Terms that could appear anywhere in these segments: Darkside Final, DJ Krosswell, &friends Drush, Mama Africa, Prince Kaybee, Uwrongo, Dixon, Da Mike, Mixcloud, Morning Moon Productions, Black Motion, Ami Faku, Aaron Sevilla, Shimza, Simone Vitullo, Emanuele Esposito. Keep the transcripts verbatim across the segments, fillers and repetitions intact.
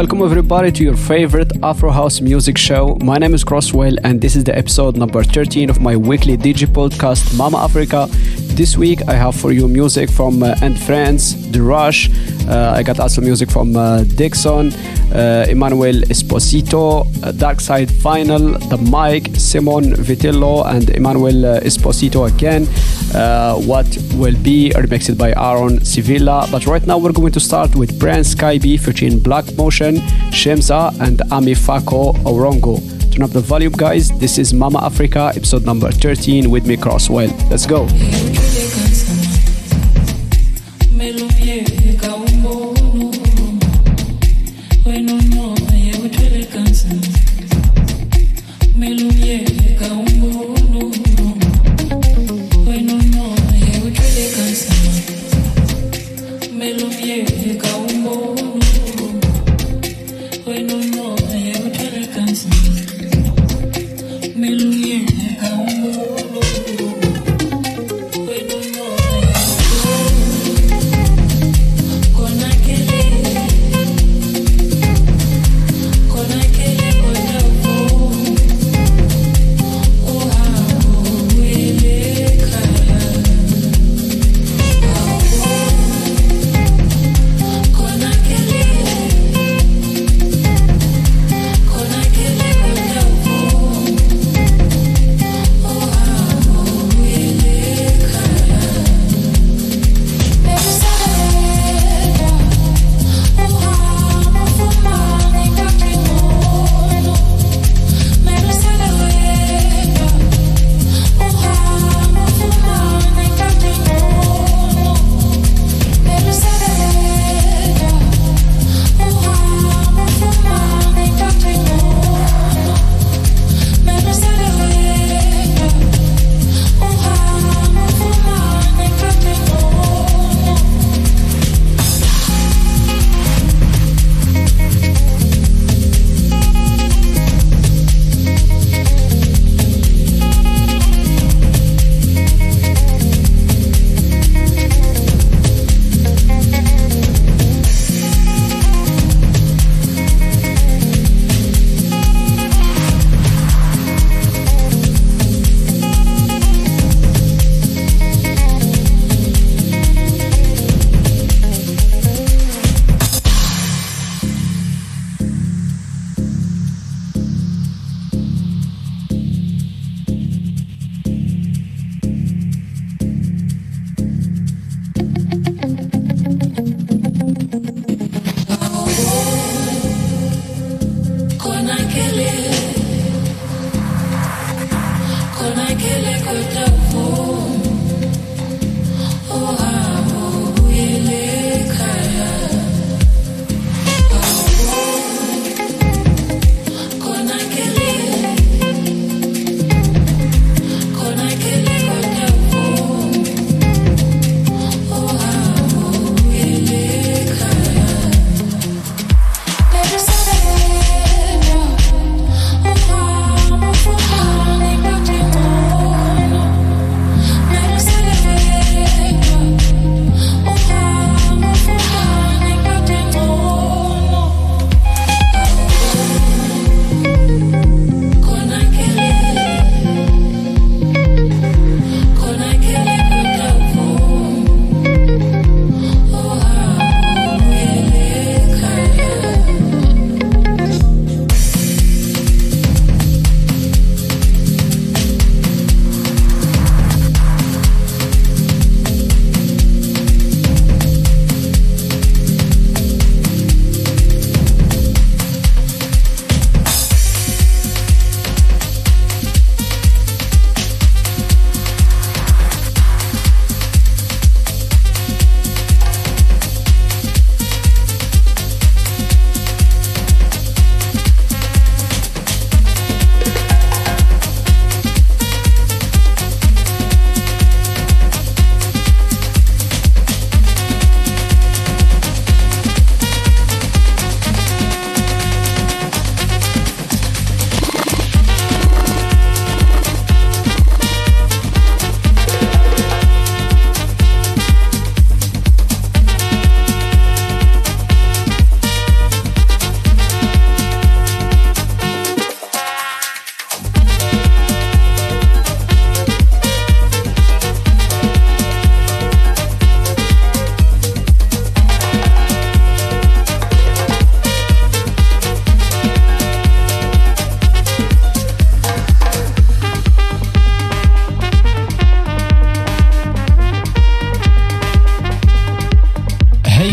Welcome everybody to your favorite Afro House music show. My name is Krosswell and this is the episode number thirteen of my weekly D J podcast Mama Africa. This week I have for you music from uh, &friends Drush. Uh, I got also music from uh, Dixon, uh, Emanuele Esposito, uh, Darkside Final, Da Mike, Simone Vitullo, and Emanuele uh, Esposito again. Uh, what will be remixed by Aaron Sevilla. But right now we're going to start with Prince Kaybee featuring Black Motion, Shimza, and Ami Faku, Uwrongo. Turn up the volume, guys. This is Mama Africa, episode number thirteen with me, Krosswell. Let's go.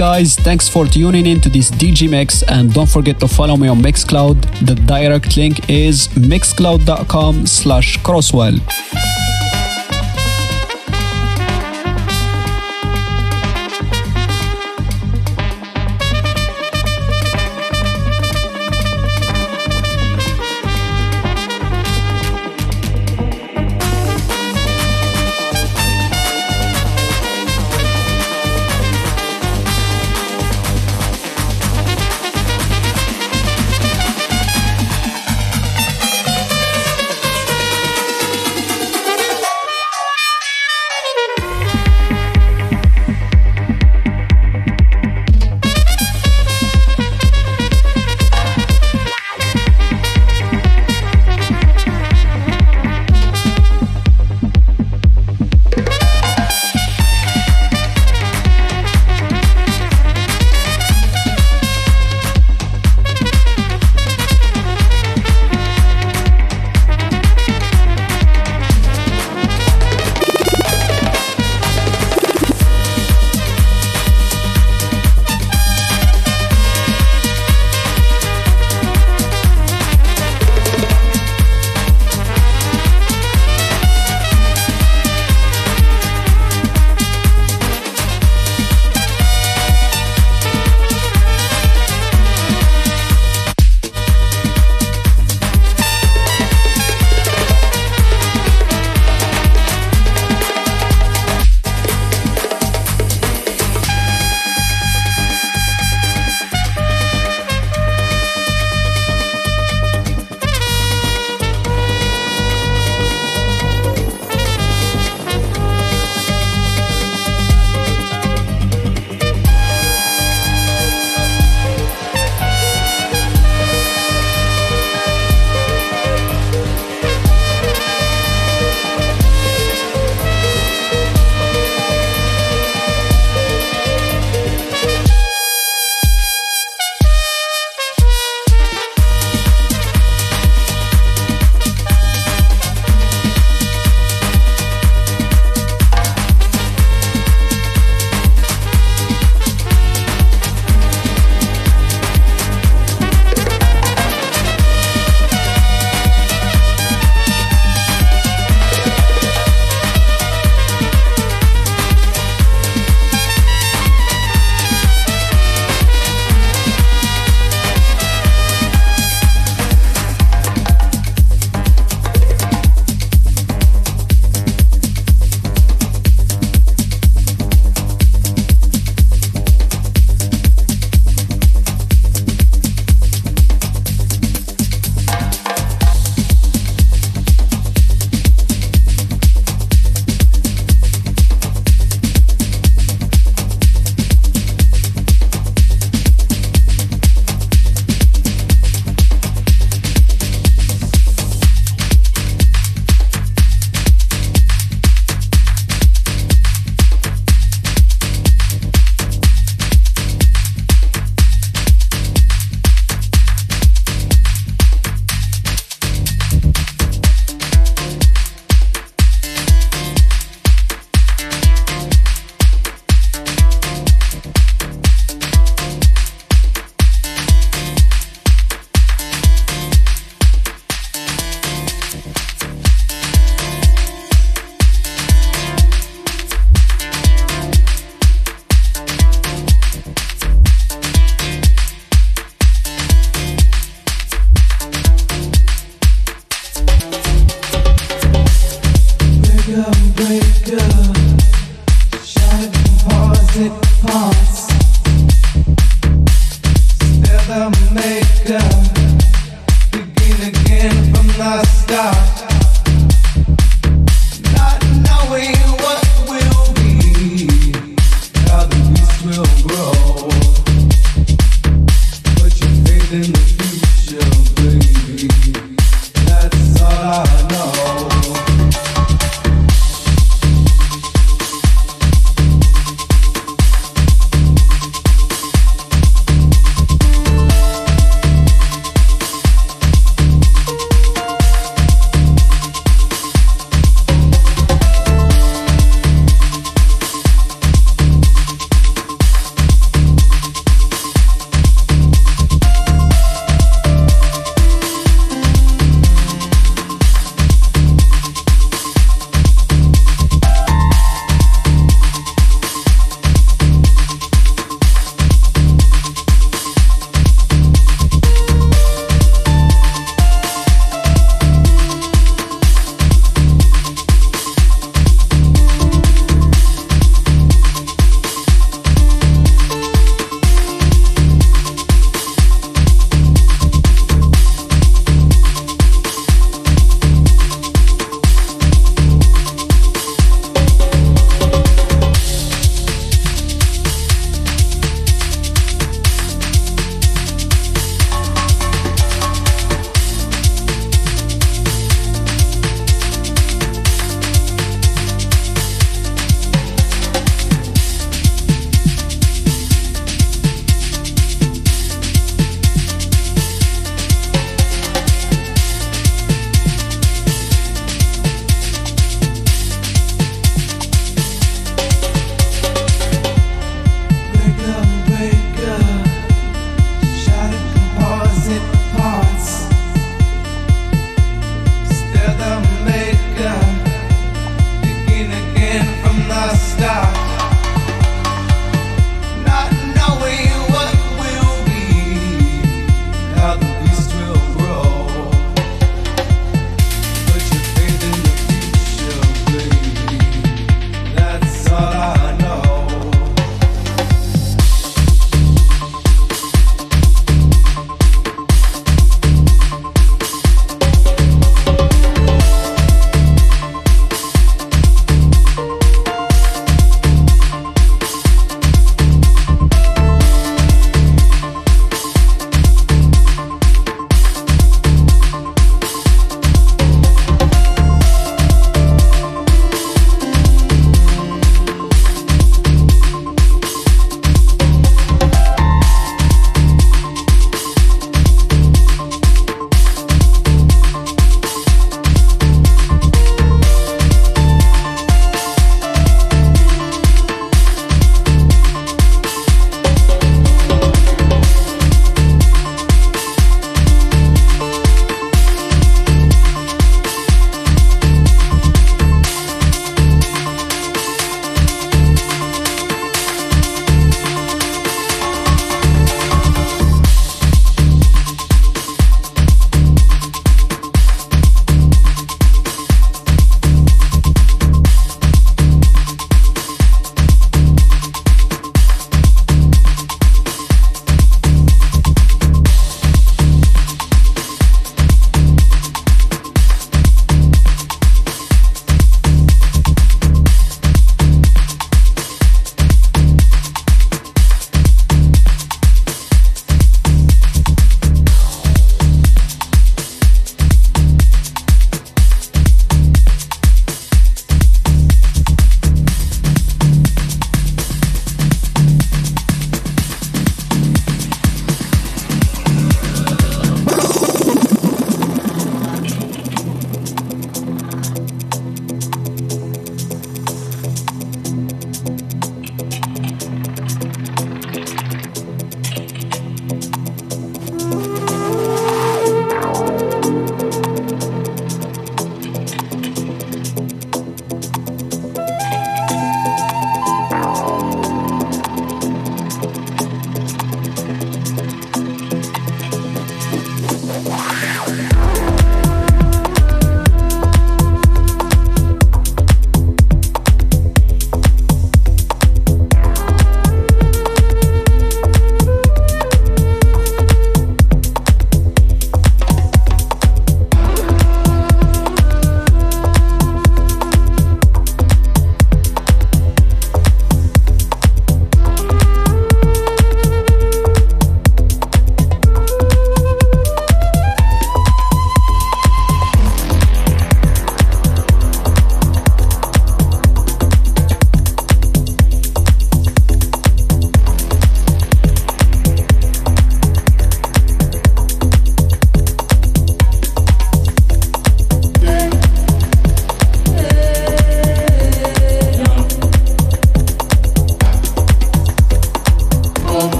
guys, thanks for tuning in to this D J Mix, and don't forget to follow me on Mixcloud. The direct link is mixcloud.com slash Krosswell.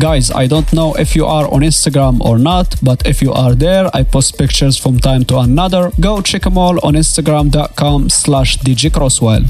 Guys, I don't know if you are on Instagram or not, but if you are there, I post pictures from time to another. Go check them all on Instagram.com slash DJ Krosswell.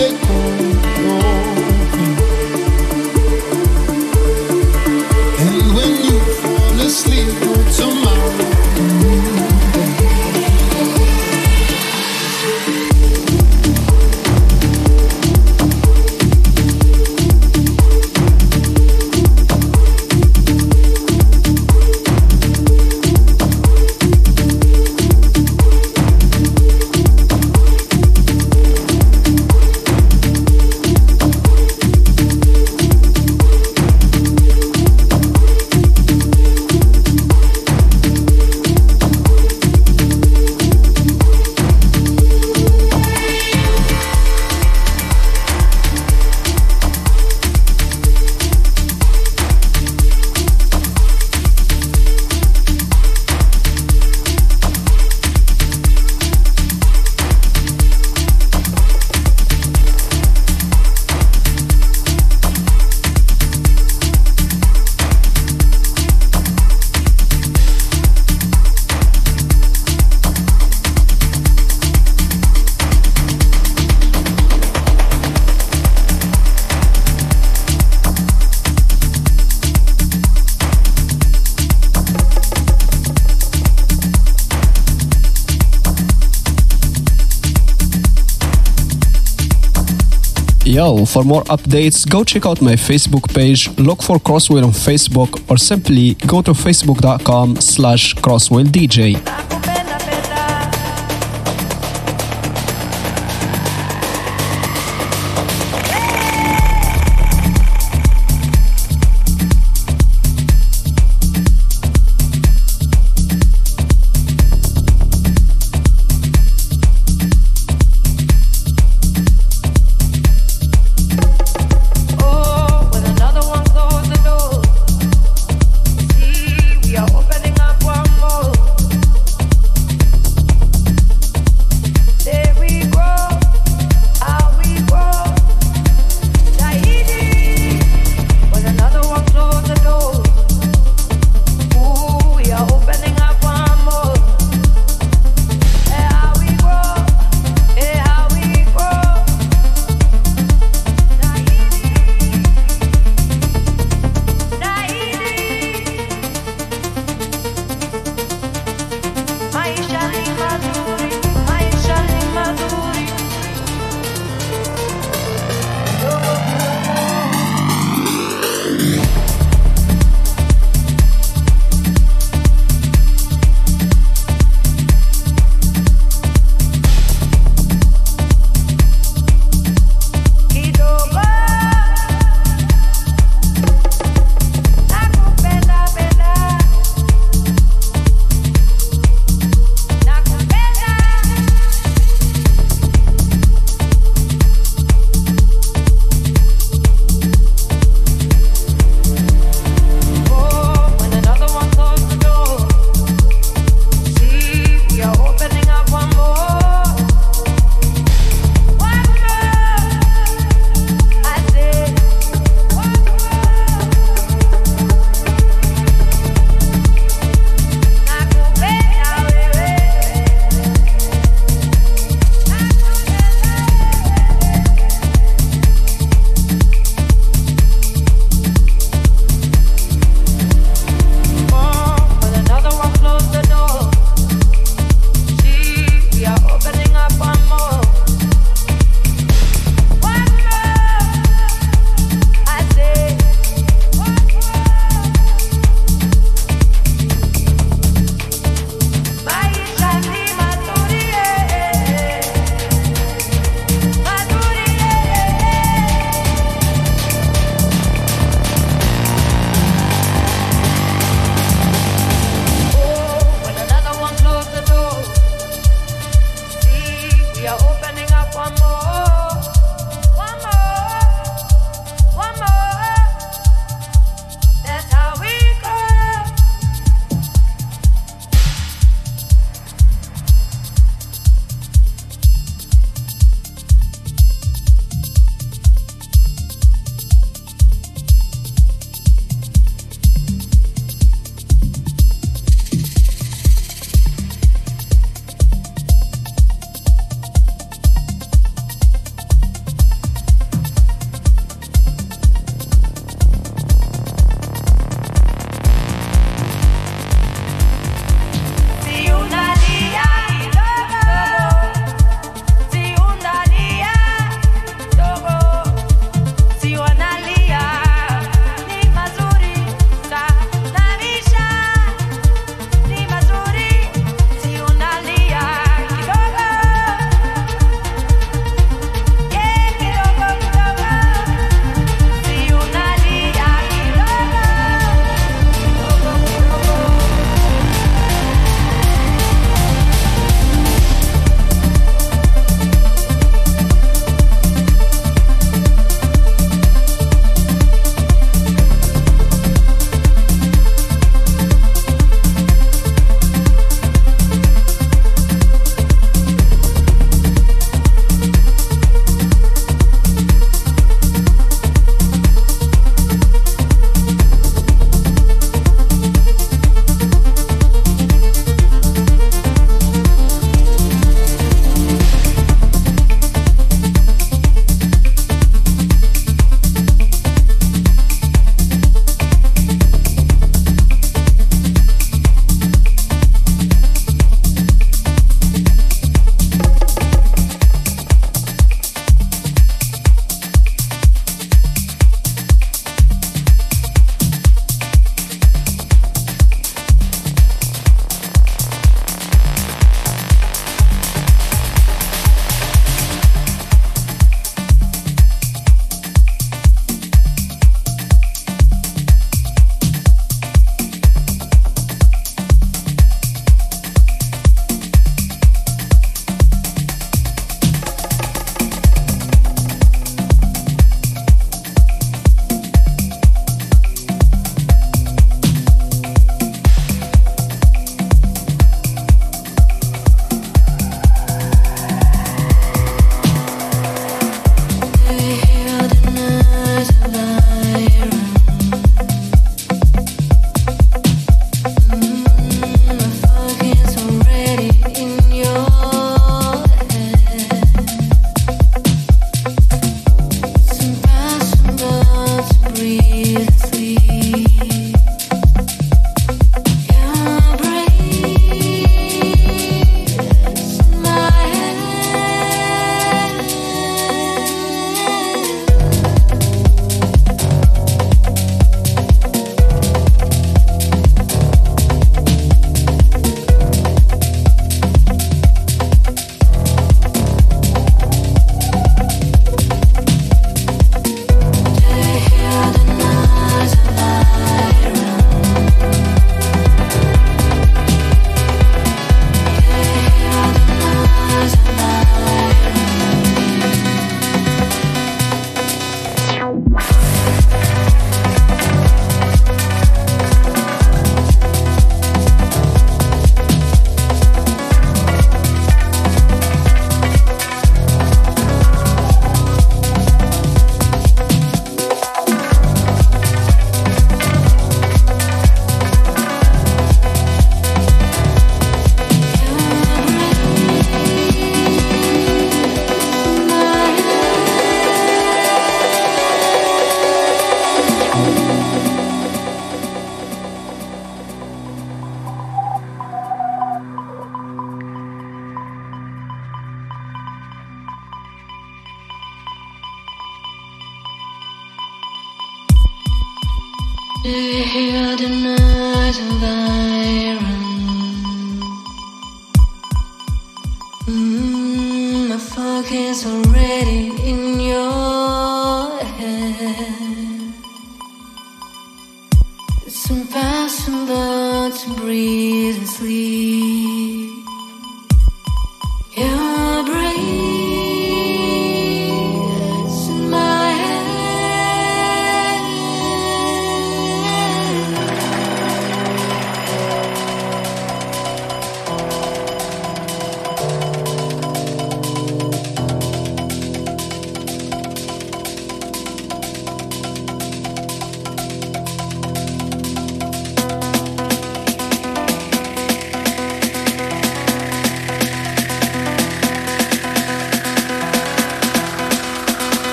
they go. Yo, for more updates, go check out my Facebook page, look for Krosswell on Facebook, or simply go to facebook.com slash crosswelldj.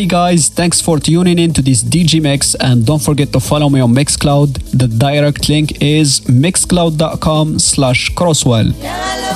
Hey guys, thanks for tuning in to this D J Mix, and don't forget to follow me on Mixcloud. The direct link is mixcloud dot com slash Krosswell.